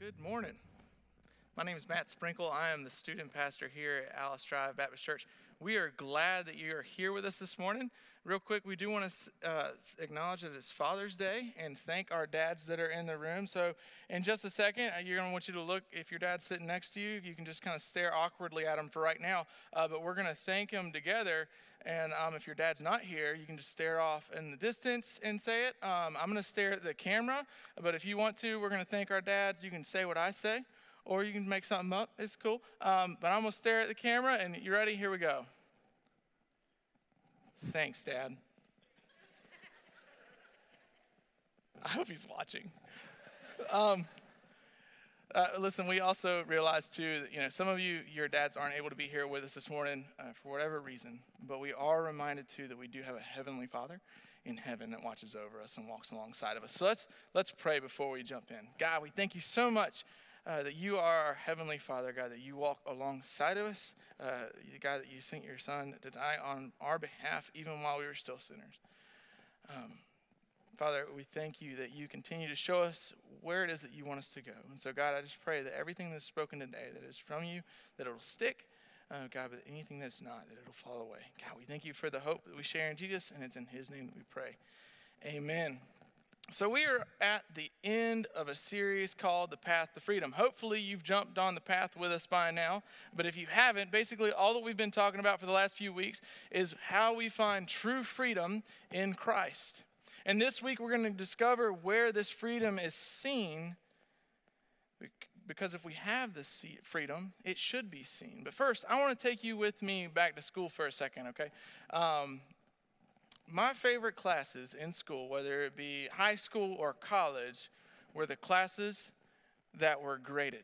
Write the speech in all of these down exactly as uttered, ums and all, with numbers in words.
Good morning. My name is Matt Sprinkle. I am the student pastor here at Alice Drive Baptist Church. We are glad that you are here with us this morning. Real quick, we do want to uh, acknowledge that it's Father's Day and thank our dads that are in the room. So in just a second, you're going to want you to look, if your dad's sitting next to you, you can just kind of stare awkwardly at him for right now. Uh, but we're going to thank him together. And um, if your dad's not here, you can just stare off in the distance and say it. Um, I'm going to stare at the camera. But if you want to, we're going to thank our dads. You can say what I say. Or you can make something up. It's cool. Um, but I'm going to stare at the camera, and you ready? Here we go. Thanks, Dad. I hope he's watching. Um, uh, listen, we also realize, too, that you know, some of you, your dads aren't able to be here with us this morning uh, for whatever reason. But we are reminded, too, that we do have a heavenly Father in heaven that watches over us and walks alongside of us. So let's, let's pray before we jump in. God, we thank you so much. Uh, that you are our Heavenly Father, God, that you walk alongside of us, uh, God, that you sent your Son to die on our behalf even while we were still sinners. Um, Father, we thank you that you continue to show us where it is that you want us to go. And so, God, I just pray that everything that's spoken today, that is from you, that it will stick, uh, God, but anything that's not, that it will fall away. God, we thank you for the hope that we share in Jesus, and it's in his name that we pray. Amen. So we are at the end of a series called The Path to Freedom. Hopefully you've jumped on the path with us by now, but if you haven't, basically all that we've been talking about for the last few weeks is how we find true freedom in Christ. And this week we're going to discover where this freedom is seen, because if we have this freedom, it should be seen. But first, I want to take you with me back to school for a second, okay? Um... My favorite classes in school, whether it be high school or college, were the classes that were graded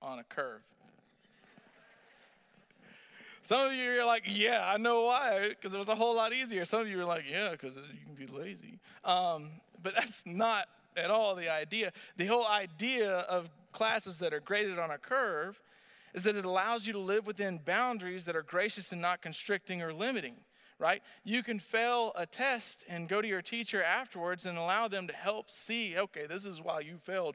on a curve. Some of you are like, yeah, I know why, because it was a whole lot easier. Some of you are like, yeah, because you can be lazy. Um, but that's not at all the idea. The whole idea of classes that are graded on a curve is that it allows you to live within boundaries that are gracious and not constricting or limiting. Right? You can fail a test and go to your teacher afterwards and allow them to help see, okay, this is why you failed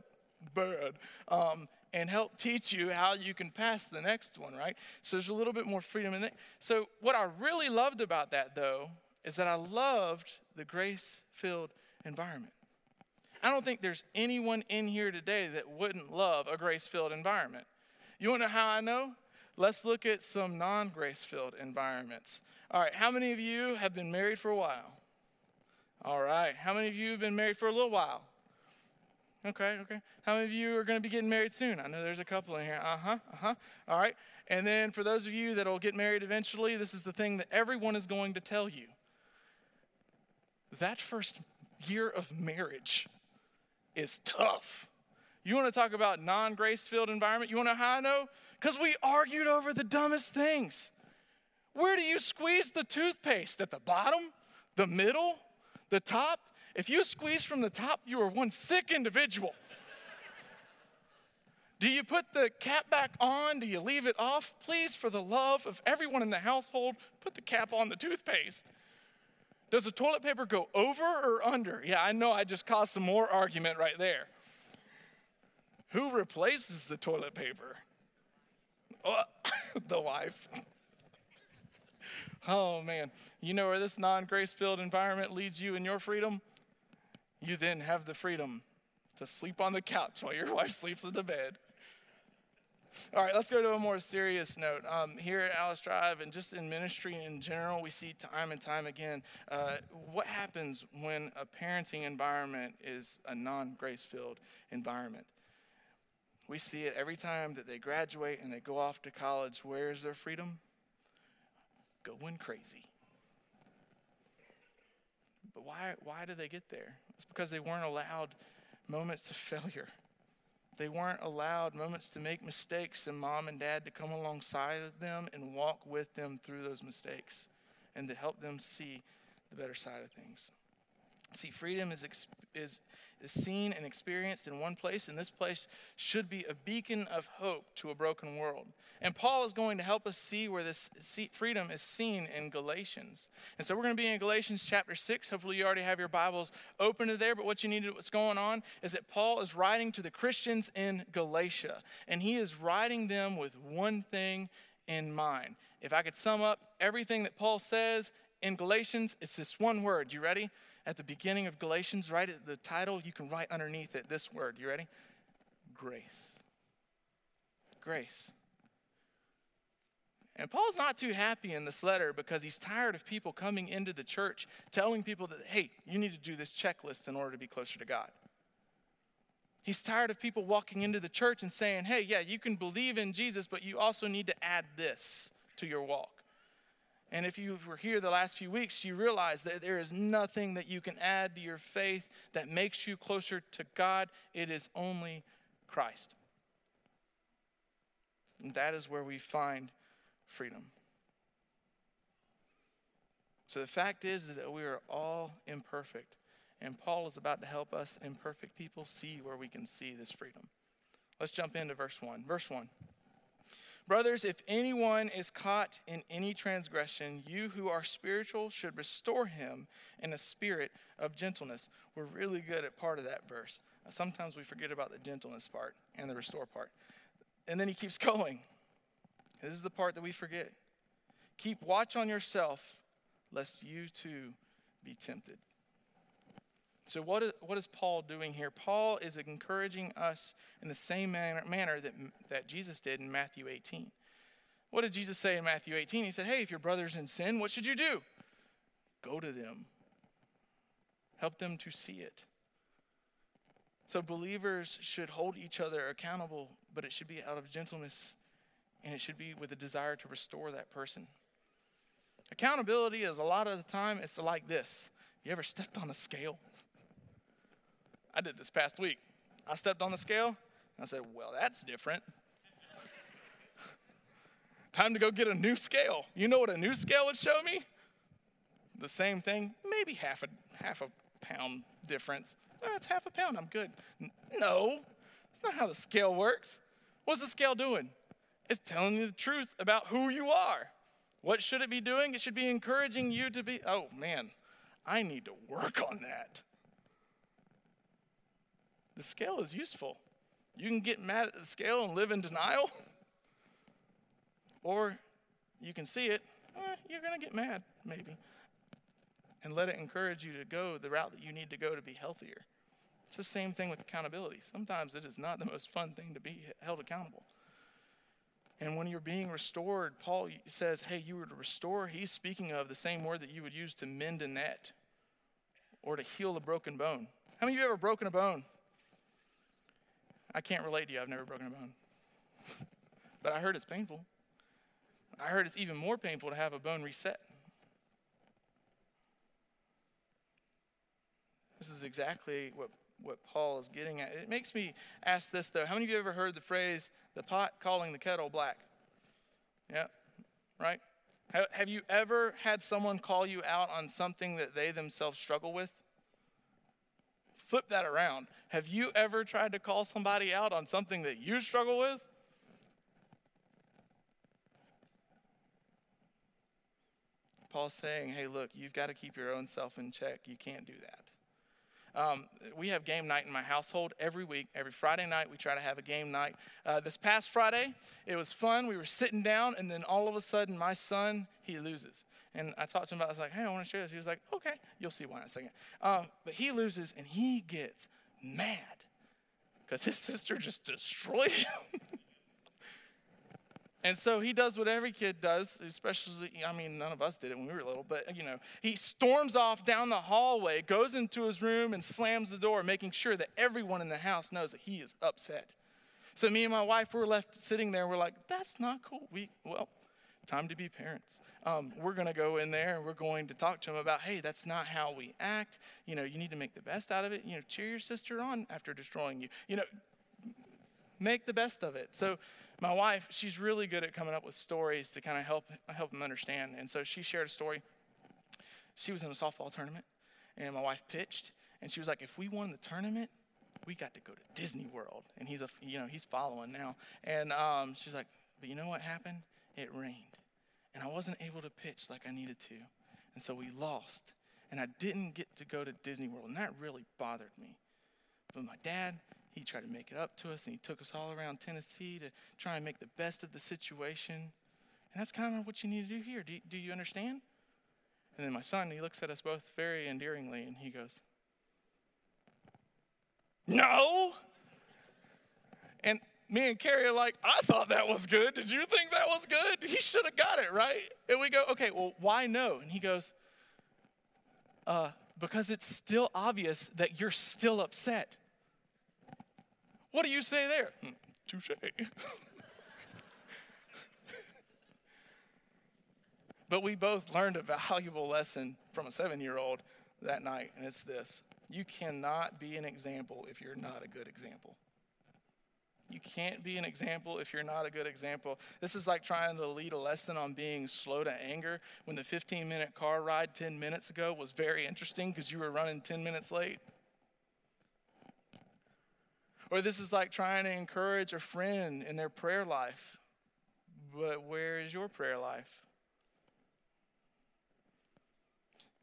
bad, um, and help teach you how you can pass the next one, right? So there's a little bit more freedom in that. So what I really loved about that, though, is that I loved the grace-filled environment. I don't think there's anyone in here today that wouldn't love a grace-filled environment. You want to know how I know? Let's look at some non-grace-filled environments. All right, how many of you have been married for a while? All right, how many of you have been married for a little while? Okay, okay. How many of you are going to be getting married soon? I know there's a couple in here. Uh-huh, uh-huh. All right, and then for those of you that will get married eventually, this is the thing that everyone is going to tell you. That first year of marriage is tough. You want to talk about non-grace-filled environment? You want to know how I know? Because we argued over the dumbest things. Where do you squeeze the toothpaste? At the bottom? The middle? The top? If you squeeze from the top, you are one sick individual. Do you put the cap back on? Do you leave it off? Please, for the love of everyone in the household, put the cap on the toothpaste. Does the toilet paper go over or under? Yeah, I know I just caused some more argument right there. Who replaces the toilet paper? Oh, the wife. Oh, man. You know where this non-grace-filled environment leads you in your freedom? You then have the freedom to sleep on the couch while your wife sleeps in the bed. All right, let's go to a more serious note. Um, here at Alice Drive and just in ministry in general, we see time and time again uh, what happens when a parenting environment is a non-grace-filled environment. We see it every time that they graduate and they go off to college. Where is their freedom? Going crazy. But why, why do they get there? It's because they weren't allowed moments of failure. They weren't allowed moments to make mistakes and mom and dad to come alongside of them and walk with them through those mistakes and to help them see the better side of things. See, freedom is, is, is seen and experienced in one place, and this place should be a beacon of hope to a broken world. And Paul is going to help us see where this freedom is seen in Galatians. And so we're going to be in Galatians chapter six. Hopefully you already have your Bibles open to there, but what you need, what's going on is that Paul is writing to the Christians in Galatia, and he is writing them with one thing in mind. If I could sum up everything that Paul says in Galatians, it's this one word. You ready? At the beginning of Galatians, right at the title, you can write underneath it this word. You ready? Grace. Grace. And Paul's not too happy in this letter because he's tired of people coming into the church telling people that, hey, you need to do this checklist in order to be closer to God. He's tired of people walking into the church and saying, hey, yeah, you can believe in Jesus, but you also need to add this to your walk. And if you were here the last few weeks, you realize that there is nothing that you can add to your faith that makes you closer to God. It is only Christ. And that is where we find freedom. So the fact is, is that we are all imperfect. And Paul is about to help us imperfect people see where we can see this freedom. Let's jump into verse one. Verse one. Brothers, if anyone is caught in any transgression, you who are spiritual should restore him in a spirit of gentleness. We're really good at part of that verse. Sometimes we forget about the gentleness part and the restore part. And then he keeps going. This is the part that we forget. Keep watch on yourself, lest you too be tempted. So what is, what is Paul doing here? Paul is encouraging us in the same manner, manner that, that Jesus did in Matthew eighteen. What did Jesus say in Matthew eighteen? He said, hey, if your brother's in sin, what should you do? Go to them. Help them to see it. So believers should hold each other accountable, but it should be out of gentleness, and it should be with a desire to restore that person. Accountability is a lot of the time, it's like this. You ever stepped on a scale? I did this past week. I stepped on the scale, and I said, well, that's different. Time to go get a new scale. You know what a new scale would show me? The same thing, maybe half a half a pound difference. Oh, it's half a pound, I'm good. No, that's not how the scale works. What's the scale doing? It's telling you the truth about who you are. What should it be doing? It should be encouraging you to be, oh, man, I need to work on that. The scale is useful. You can get mad at the scale and live in denial. Or you can see it. Eh, you're going to get mad, maybe. And let it encourage you to go the route that you need to go to be healthier. It's the same thing with accountability. Sometimes it is not the most fun thing to be held accountable. And when you're being restored, Paul says, hey, you were to restore. He's speaking of the same word that you would use to mend a net or to heal a broken bone. How many of you have ever broken a bone? I can't relate to you. I've never broken a bone. But I heard it's painful. I heard it's even more painful to have a bone reset. This is exactly what, what Paul is getting at. It makes me ask this, though. How many of you ever heard the phrase, the pot calling the kettle black? Yeah, right? Have you ever had someone call you out on something that they themselves struggle with? Flip that around. Have you ever tried to call somebody out on something that you struggle with? Paul's saying, hey, look, you've got to keep your own self in check. You can't do that. Um, we have game night in my household every week. Every Friday night, we try to have a game night. Uh, this past Friday, it was fun. We were sitting down, and then all of a sudden, my son, he loses. And I talked to him about it. I was like, hey, I want to share this. He was like, okay. You'll see why in a second. Um, but he loses, and he gets mad because his sister just destroyed him. And so he does what every kid does, especially, I mean, none of us did it when we were little, but, you know, he storms off down the hallway, goes into his room, and slams the door, making sure that everyone in the house knows that he is upset. So me and my wife, we were left sitting there, and we're like, that's not cool. We, well... Time to be parents. Um, we're going to go in there and we're going to talk to him about, hey, that's not how we act. You know, you need to make the best out of it. You know, cheer your sister on after destroying you. You know, make the best of it. So my wife, she's really good at coming up with stories to kind of help help him understand. And so she shared a story. She was in a softball tournament. and my wife pitched, and she was like, if we won the tournament, we got to go to Disney World. And he's a, you know, he's following now. And um, she's like, but you know what happened? It rained, and I wasn't able to pitch like I needed to, and so we lost, and I didn't get to go to Disney World, and that really bothered me. But my dad, he tried to make it up to us, and he took us all around Tennessee to try and make the best of the situation, and that's kind of what you need to do here. Do you, do you understand? And then my son, he looks at us both very endearingly, and he goes, no. And me and Carrie are like, I thought that was good. Did you think that was good? He should have got it, right? And we go, okay, well, why no? And he goes, uh, because it's still obvious that you're still upset. What do you say there? Mm, touche. But we both learned a valuable lesson from a seven-year-old that night, and it's this. You cannot be an example if you're not a good example. You can't be an example if you're not a good example. This is like trying to lead a lesson on being slow to anger when the fifteen-minute car ride ten minutes ago was very interesting because you were running ten minutes late. Or this is like trying to encourage a friend in their prayer life. But where is your prayer life?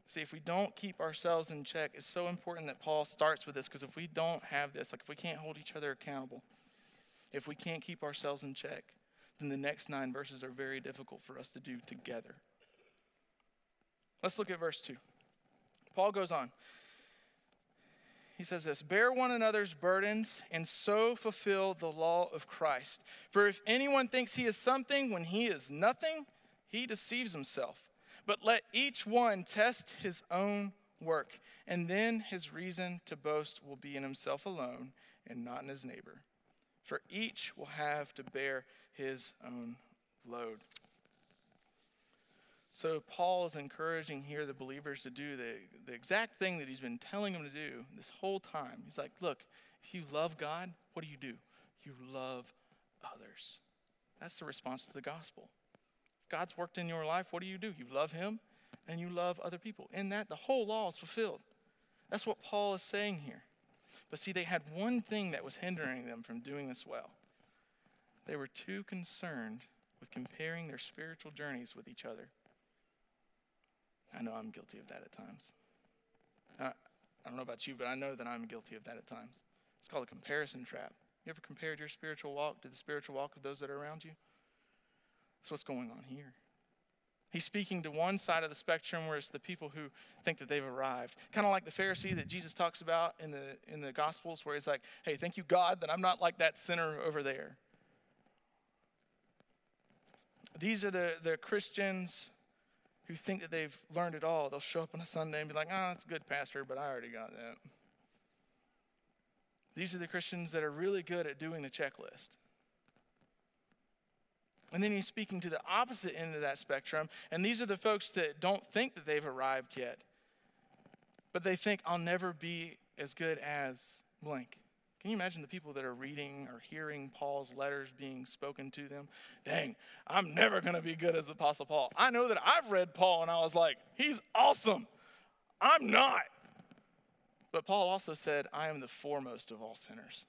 See, if we don't keep ourselves in check, it's so important that Paul starts with this, because if we don't have this, like if we can't hold each other accountable, if we can't keep ourselves in check, then the next nine verses are very difficult for us to do together. Let's look at verse two. Paul goes on. He says this, bear one another's burdens and so fulfill the law of Christ. For if anyone thinks he is something when he is nothing, he deceives himself. But let each one test his own work, and then his reason to boast will be in himself alone and not in his neighbor. For each will have to bear his own load. So Paul is encouraging here the believers to do the, the exact thing that he's been telling them to do this whole time. He's like, look, if you love God, what do you do? You love others. That's the response to the gospel. If God's worked in your life, what do you do? You love him and you love other people. In that, the whole law is fulfilled. That's what Paul is saying here. But see, they had one thing that was hindering them from doing this well. They were too concerned with comparing their spiritual journeys with each other. I know I'm guilty of that at times. I, I don't know about you, but I know that I'm guilty of that at times. It's called a comparison trap. You ever compared your spiritual walk to the spiritual walk of those that are around you? That's what's going on here. He's speaking to one side of the spectrum where it's the people who think that they've arrived. Kind of like the Pharisee that Jesus talks about in the in the Gospels where he's like, hey, thank you, God, that I'm not like that sinner over there. These are the, the Christians who think that they've learned it all. They'll show up on a Sunday and be like, oh, that's good, Pastor, but I already got that. These are the Christians that are really good at doing the checklist. And then he's speaking to the opposite end of that spectrum. And these are the folks that don't think that they've arrived yet. But they think, I'll never be as good as blank. Can you imagine the people that are reading or hearing Paul's letters being spoken to them? Dang, I'm never going to be good as the Apostle Paul. I know that I've read Paul and I was like, he's awesome. I'm not. But Paul also said, I am the foremost of all sinners.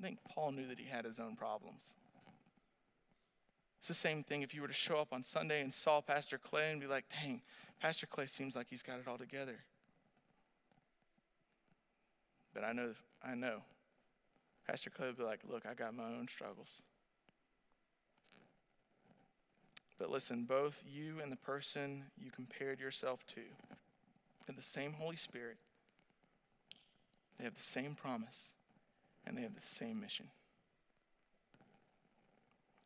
I think Paul knew that he had his own problems. It's the same thing if you were to show up on Sunday and saw Pastor Clay and be like, dang, Pastor Clay seems like he's got it all together. But I know, I know, Pastor Clay would be like, look, I got my own struggles. But listen, both you and the person you compared yourself to have the same Holy Spirit. They have the same promise, and they have the same mission.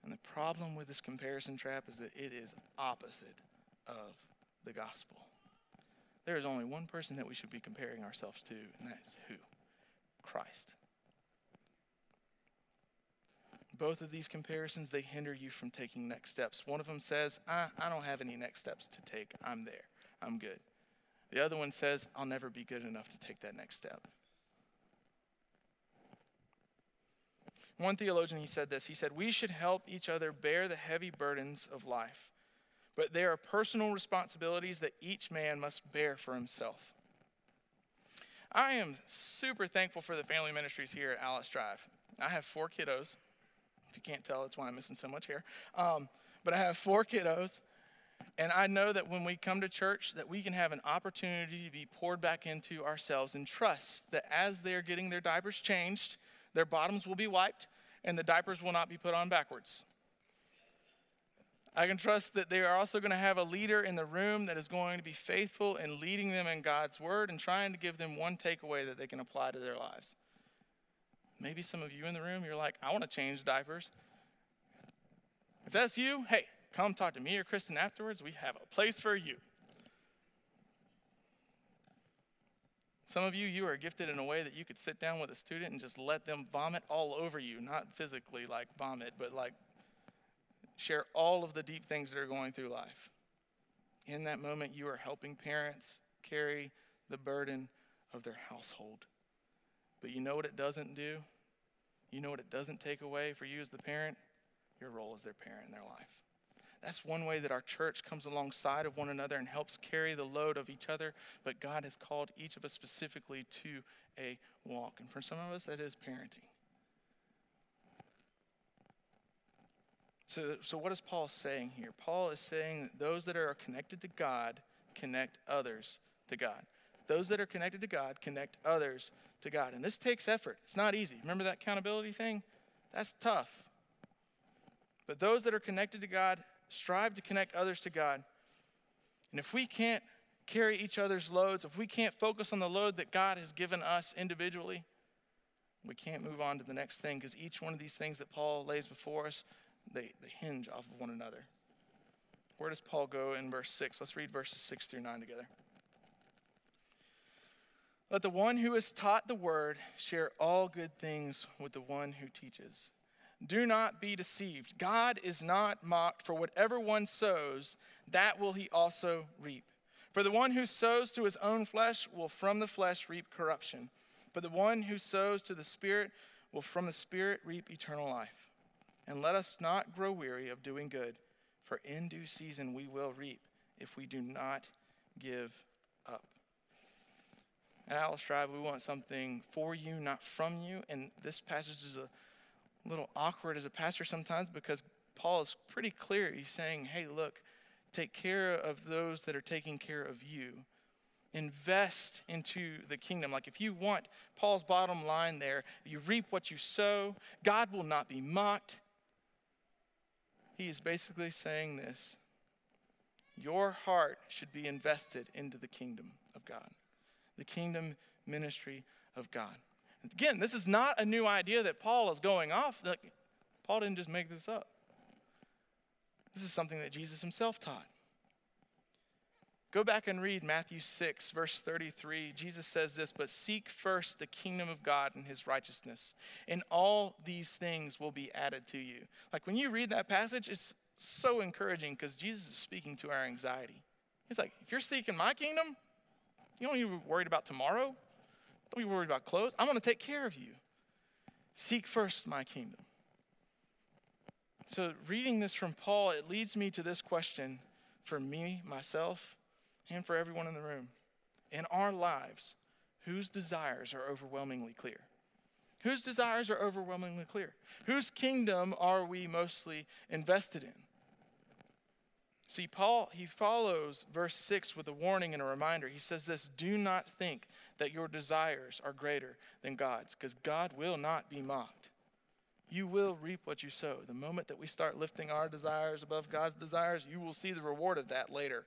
And the problem with this comparison trap is that it is opposite of the gospel. There is only one person that we should be comparing ourselves to, and that is who? Christ. Both of these comparisons, they hinder you from taking next steps. One of them says, I, I don't have any next steps to take. I'm there. I'm good. The other one says, I'll never be good enough to take that next step. One theologian, he said this. He said, we should help each other bear the heavy burdens of life. but there are personal responsibilities that each man must bear for himself. I am super thankful for the family ministries here at Alice Drive. I have four kiddos. If you can't tell, that's why I'm missing so much hair. Um, but I have four kiddos, and I know that when we come to church that we can have an opportunity to be poured back into ourselves and trust that as they're getting their diapers changed, their bottoms will be wiped, and the diapers will not be put on backwards. I can trust that they are also going to have a leader in the room that is going to be faithful in leading them in God's word and trying to give them one takeaway that they can apply to their lives. Maybe some of you in the room, you're like, I want to change diapers. If that's you, hey, come talk to me or Kristen afterwards. We have a place for you. Some of you, you are gifted in a way that you could sit down with a student and just let them vomit all over you. Not physically like vomit, but like share all of the deep things that are going through life. In that moment, you are helping parents carry the burden of their household. But you know what it doesn't do? You know what it doesn't take away for you as the parent? Your role as their parent in their life. That's one way that our church comes alongside of one another and helps carry the load of each other. But God has called each of us specifically to a walk. And for some of us, that is parenting. So, so what is Paul saying here? Paul is saying that those that are connected to God connect others to God. Those that are connected to God connect others to God. And this takes effort. It's not easy. Remember that accountability thing? That's tough. But those that are connected to God strive to connect others to God. And if we can't carry each other's loads, if we can't focus on the load that God has given us individually, we can't move on to the next thing, because each one of these things that Paul lays before us, they, they hinge off of one another. Where does Paul go in verse six? Let's read verses six through nine together. Let the one who is taught the word share all good things with the one who teaches. Do not be deceived. God is not mocked, for whatever one sows, that will he also reap. For the one who sows to his own flesh will from the flesh reap corruption. But the one who sows to the Spirit will from the Spirit reap eternal life. And let us not grow weary of doing good, for in due season we will reap if we do not give up. At Alice Drive, we want something for you, not from you. And this passage is a little awkward as a pastor sometimes, because Paul is pretty clear. He's saying, hey, look, take care of those that are taking care of you. Invest into the kingdom. Like, if you want Paul's bottom line there, you reap what you sow. God will not be mocked. He is basically saying this. Your heart should be invested into the kingdom of God, the kingdom ministry of God. Again, this is not a new idea that Paul is going off. Like, Paul didn't just make this up. This is something that Jesus himself taught. Go back and read Matthew six, verse thirty-three. Jesus says this, but seek first the kingdom of God and his righteousness, and all these things will be added to you. Like, when you read that passage, it's so encouraging, because Jesus is speaking to our anxiety. He's like, if you're seeking my kingdom, you don't need to be worried about tomorrow. Don't be worried about clothes. I'm going to take care of you. Seek first my kingdom. So reading this from Paul, it leads me to this question for me, myself, and for everyone in the room. In our lives, whose desires are overwhelmingly clear? Whose desires are overwhelmingly clear? Whose kingdom are we mostly invested in? See, Paul, he follows verse six with a warning and a reminder. He says this, do not think that your desires are greater than God's, because God will not be mocked. You will reap what you sow. The moment that we start lifting our desires above God's desires, you will see the reward of that later.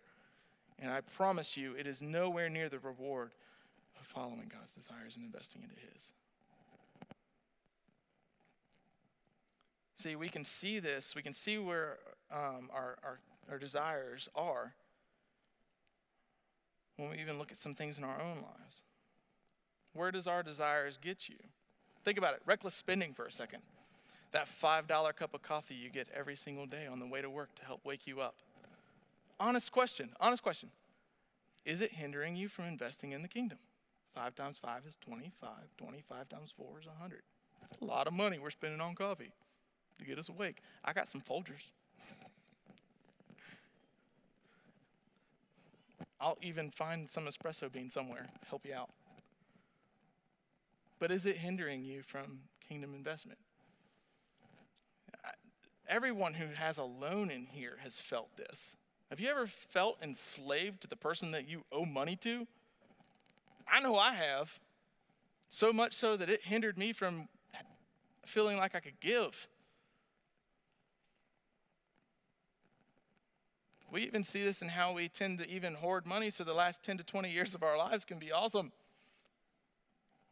And I promise you, it is nowhere near the reward of following God's desires and investing into his. See, we can see this. We can see where um, our, our Our desires are when we even look at some things in our own lives. Where does our desires get you? Think about it. Reckless spending for a second. That five dollar cup of coffee you get every single day on the way to work to help wake you up. Honest question. Honest question. Is it hindering you from investing in the kingdom? Five times five is twenty-five. twenty-five times four is one hundred. That's a lot of money we're spending on coffee to get us awake. I got some Folgers. I'll even find some espresso bean somewhere, help you out. But is it hindering you from kingdom investment? Everyone who has a loan in here has felt this. Have you ever felt enslaved to the person that you owe money to? I know I have. So much so that it hindered me from feeling like I could give. We even see this in how we tend to even hoard money so the last ten to twenty years of our lives can be awesome.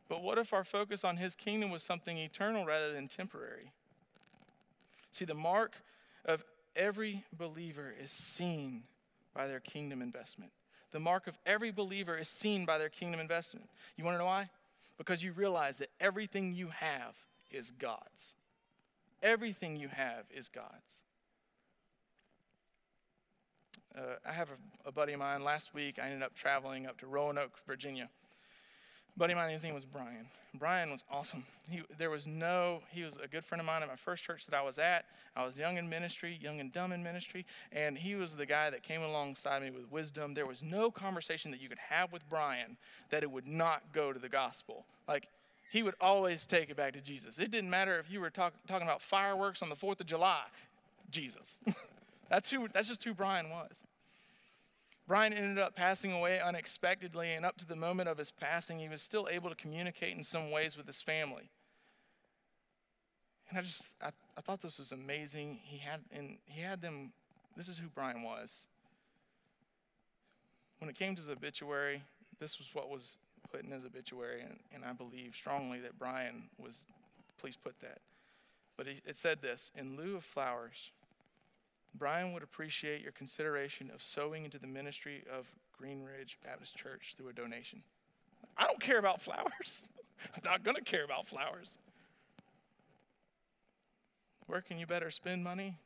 But what if our focus on his kingdom was something eternal rather than temporary? See, the mark of every believer is seen by their kingdom investment. The mark of every believer is seen by their kingdom investment. You want to know why? Because you realize that everything you have is God's. Everything you have is God's. Uh, I have a, a buddy of mine. Last week, I ended up traveling up to Roanoke, Virginia. A buddy of mine, his name was Brian. Brian was awesome. He, there was no, he was a good friend of mine at my first church that I was at. I was young in ministry, young and dumb in ministry, and he was the guy that came alongside me with wisdom. There was no conversation that you could have with Brian that it would not go to the gospel. Like, he would always take it back to Jesus. It didn't matter if you were talk, talking about fireworks on the fourth of July, Jesus. That's who. That's just who Brian was. Brian ended up passing away unexpectedly, and up to the moment of his passing, he was still able to communicate in some ways with his family. And I just, I, I thought this was amazing. He had, and he had them, this is who Brian was. When it came to his obituary, this was what was put in his obituary, and, and I believe strongly that Brian was, please put that. But it, it said this, in lieu of flowers, Brian would appreciate your consideration of sowing into the ministry of Green Ridge Baptist Church through a donation. I don't care about flowers. I'm not going to care about flowers. Where can you better spend money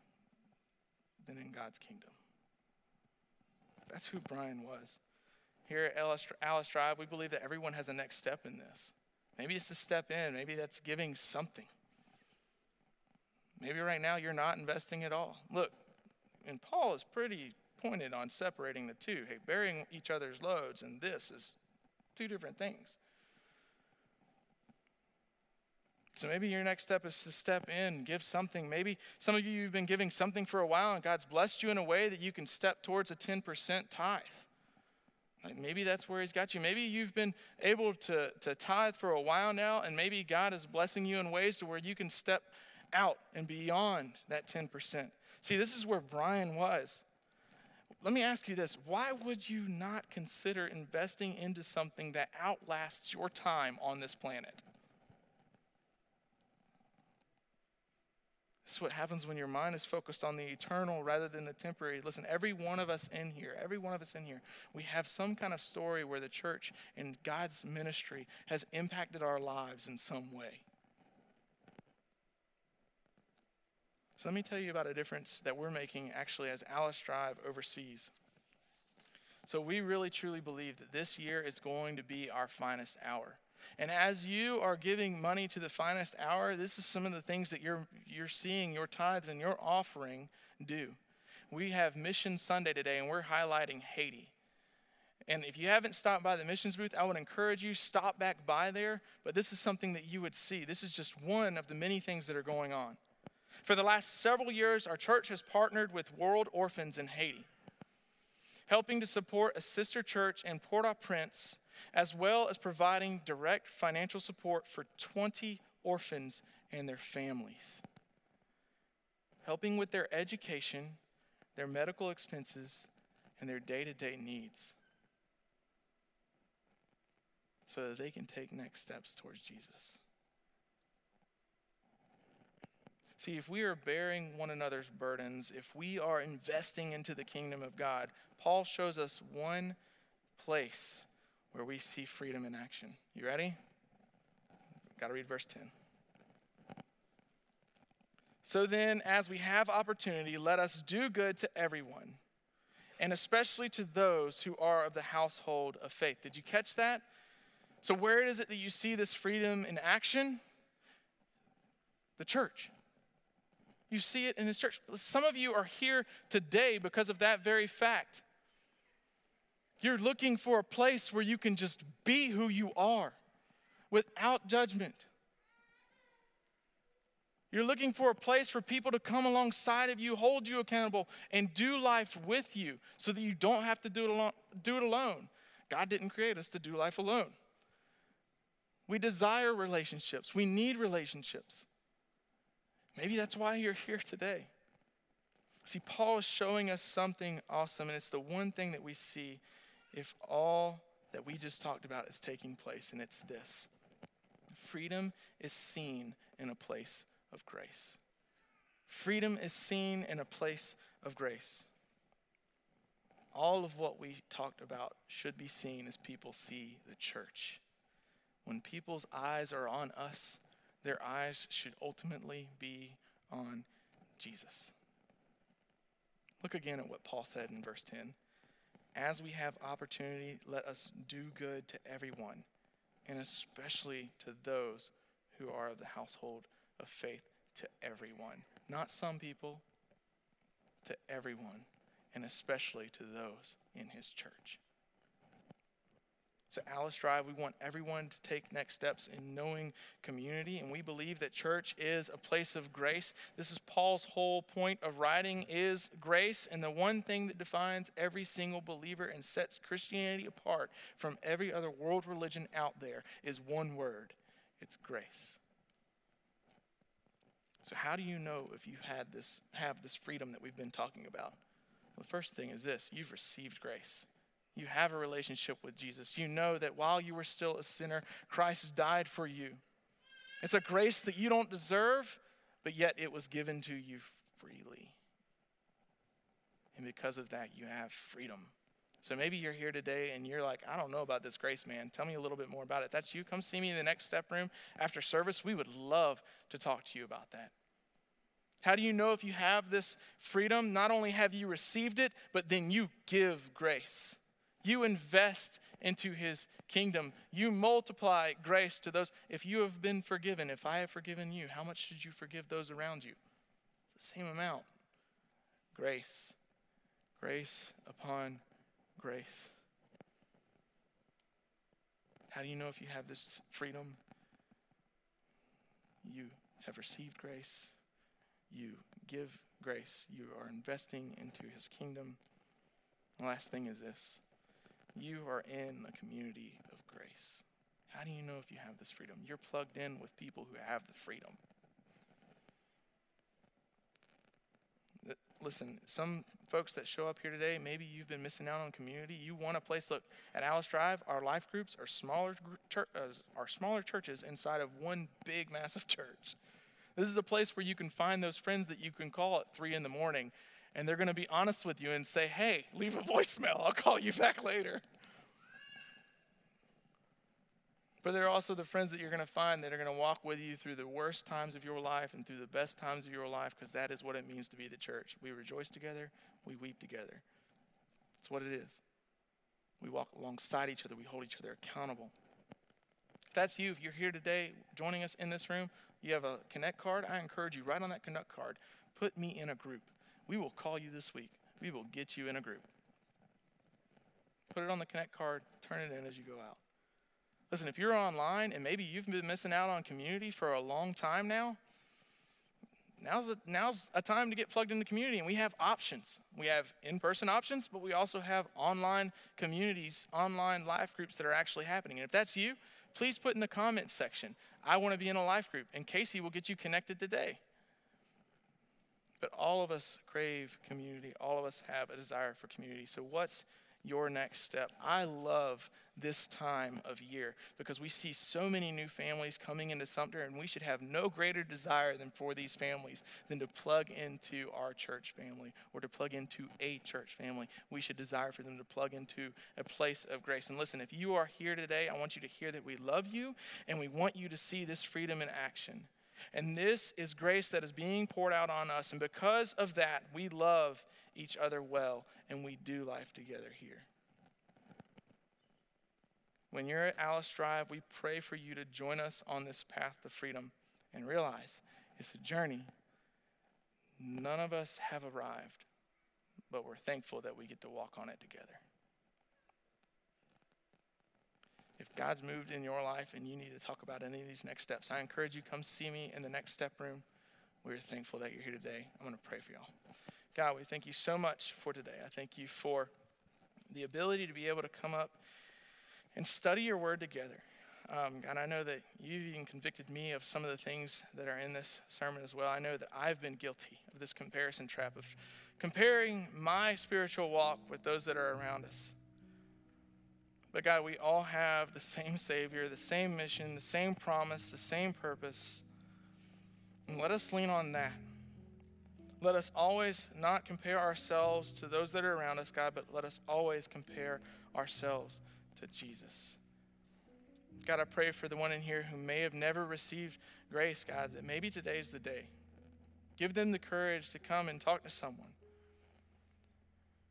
than in God's kingdom? That's who Brian was. Here at Alice Drive, we believe that everyone has a next step in this. Maybe it's a step in. Maybe that's giving something. Maybe right now you're not investing at all. Look. And Paul is pretty pointed on separating the two. Hey, bearing each other's loads and this is two different things. So maybe your next step is to step in, give something. Maybe some of you, you've been giving something for a while and God's blessed you in a way that you can step towards a ten percent tithe. Like maybe that's where he's got you. Maybe you've been able to, to tithe for a while now, and maybe God is blessing you in ways to where you can step out and beyond that ten percent. See, this is where Brian was. Let me ask you this. Why would you not consider investing into something that outlasts your time on this planet? This is what happens when your mind is focused on the eternal rather than the temporary. Listen, every one of us in here, every one of us in here, we have some kind of story where the church and God's ministry has impacted our lives in some way. So let me tell you about a difference that we're making actually as Alice Drive overseas. So we really truly believe that this year is going to be our finest hour. And as you are giving money to the finest hour, this is some of the things that you're you're seeing your tithes and your offering do. We have Mission Sunday today, and we're highlighting Haiti. And if you haven't stopped by the missions booth, I would encourage you, stop back by there. But this is something that you would see. This is just one of the many things that are going on. For the last several years, our church has partnered with World Orphans in Haiti, helping to support a sister church in Port-au-Prince, as well as providing direct financial support for twenty orphans and their families, helping with their education, their medical expenses, and their day-to-day needs so that they can take next steps towards Jesus. See, if we are bearing one another's burdens, if we are investing into the kingdom of God, Paul shows us one place where we see freedom in action. You ready? Got to read verse ten. So then, as we have opportunity, let us do good to everyone, and especially to those who are of the household of faith. Did you catch that? So where is it that you see this freedom in action? The church. You see it in his church. Some of you are here today because of that very fact. You're looking for a place where you can just be who you are without judgment. You're looking for a place for people to come alongside of you, hold you accountable, and do life with you so that you don't have to do it alone, do it alone. God didn't create us to do life alone. We desire relationships. We need relationships. Maybe that's why you're here today. See, Paul is showing us something awesome, and it's the one thing that we see if all that we just talked about is taking place, and it's this. Freedom is seen in a place of grace. Freedom is seen in a place of grace. All of what we talked about should be seen as people see the church. When people's eyes are on us, their eyes should ultimately be on Jesus. Look again at what Paul said in verse ten. As we have opportunity, let us do good to everyone, and especially to those who are of the household of faith, to everyone. Not some people, to everyone, and especially to those in his church. So Alice Drive, we want everyone to take next steps in knowing community, and we believe that church is a place of grace. This is Paul's whole point of writing is grace, and the one thing that defines every single believer and sets Christianity apart from every other world religion out there is one word. It's grace. So how do you know if you've had this, have this freedom that we've been talking about? Well, the first thing is this. You've received grace. You have a relationship with Jesus. You know that while you were still a sinner, Christ died for you. It's a grace that you don't deserve, but yet it was given to you freely. And because of that, you have freedom. So maybe you're here today and you're like, I don't know about this grace, man. Tell me a little bit more about it. If that's you, come see me in the next step room after service. We would love to talk to you about that. How do you know if you have this freedom? Not only have you received it, but then you give grace. You invest into his kingdom. You multiply grace to those. If you have been forgiven, if I have forgiven you, how much should you forgive those around you? The same amount. Grace. Grace upon grace. How do you know if you have this freedom? You have received grace. You give grace. You are investing into his kingdom. The last thing is this. You are in a community of grace. How do you know if you have this freedom? You're plugged in with people who have the freedom. Listen, some folks that show up here today, maybe you've been missing out on community. You want a place. Look, at Alice Drive, our life groups are smaller, are smaller churches inside of one big, massive church. This is a place where you can find those friends that you can call at three in the morning. And they're going to be honest with you and say, hey, leave a voicemail. I'll call you back later. But there are also the friends that you're going to find that are going to walk with you through the worst times of your life and through the best times of your life, because that is what it means to be the church. We rejoice together. We weep together. That's what it is. We walk alongside each other. We hold each other accountable. If that's you, if you're here today joining us in this room, you have a Connect card. I encourage you, right on that Connect card, put me in a group. We will call you this week. We will get you in a group. Put it on the Connect card. Turn it in as you go out. Listen, if you're online and maybe you've been missing out on community for a long time now, now's a, now's a time to get plugged into community. And we have options. We have in-person options, but we also have online communities, online life groups that are actually happening. And if that's you, please put in the comments section, I want to be in a life group. And Casey will get you connected today. But all of us crave community. All of us have a desire for community. So what's your next step? I love this time of year because we see so many new families coming into Sumter, and we should have no greater desire than for these families than to plug into our church family or to plug into a church family. We should desire for them to plug into a place of grace. And listen, if you are here today, I want you to hear that we love you and we want you to see this freedom in action. And this is grace that is being poured out on us. And because of that, we love each other well, and we do life together here. When you're at Alice Drive, we pray for you to join us on this path to freedom and realize it's a journey. None of us have arrived, but we're thankful that we get to walk on it together. If God's moved in your life and you need to talk about any of these next steps, I encourage you, come see me in the next step room. We're thankful that you're here today. I'm going to pray for y'all. God, we thank you so much for today. I thank you for the ability to be able to come up and study your word together. Um, God, I know that you've even convicted me of some of the things that are in this sermon as well. I know that I've been guilty of this comparison trap of comparing my spiritual walk with those that are around us. But God, we all have the same Savior, the same mission, the same promise, the same purpose. And let us lean on that. Let us always not compare ourselves to those that are around us, God, but let us always compare ourselves to Jesus. God, I pray for the one in here who may have never received grace, God, that maybe today's the day. Give them the courage to come and talk to someone.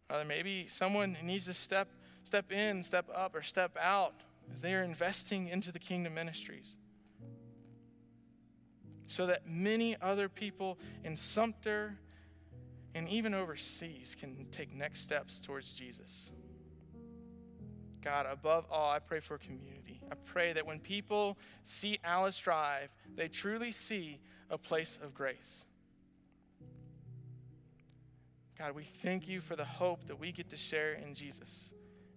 Father, maybe someone needs to step Step in, step up, or step out as they are investing into the kingdom ministries so that many other people in Sumter and even overseas can take next steps towards Jesus. God, above all, I pray for community. I pray that when people see Alice Drive, they truly see a place of grace. God, we thank you for the hope that we get to share in Jesus.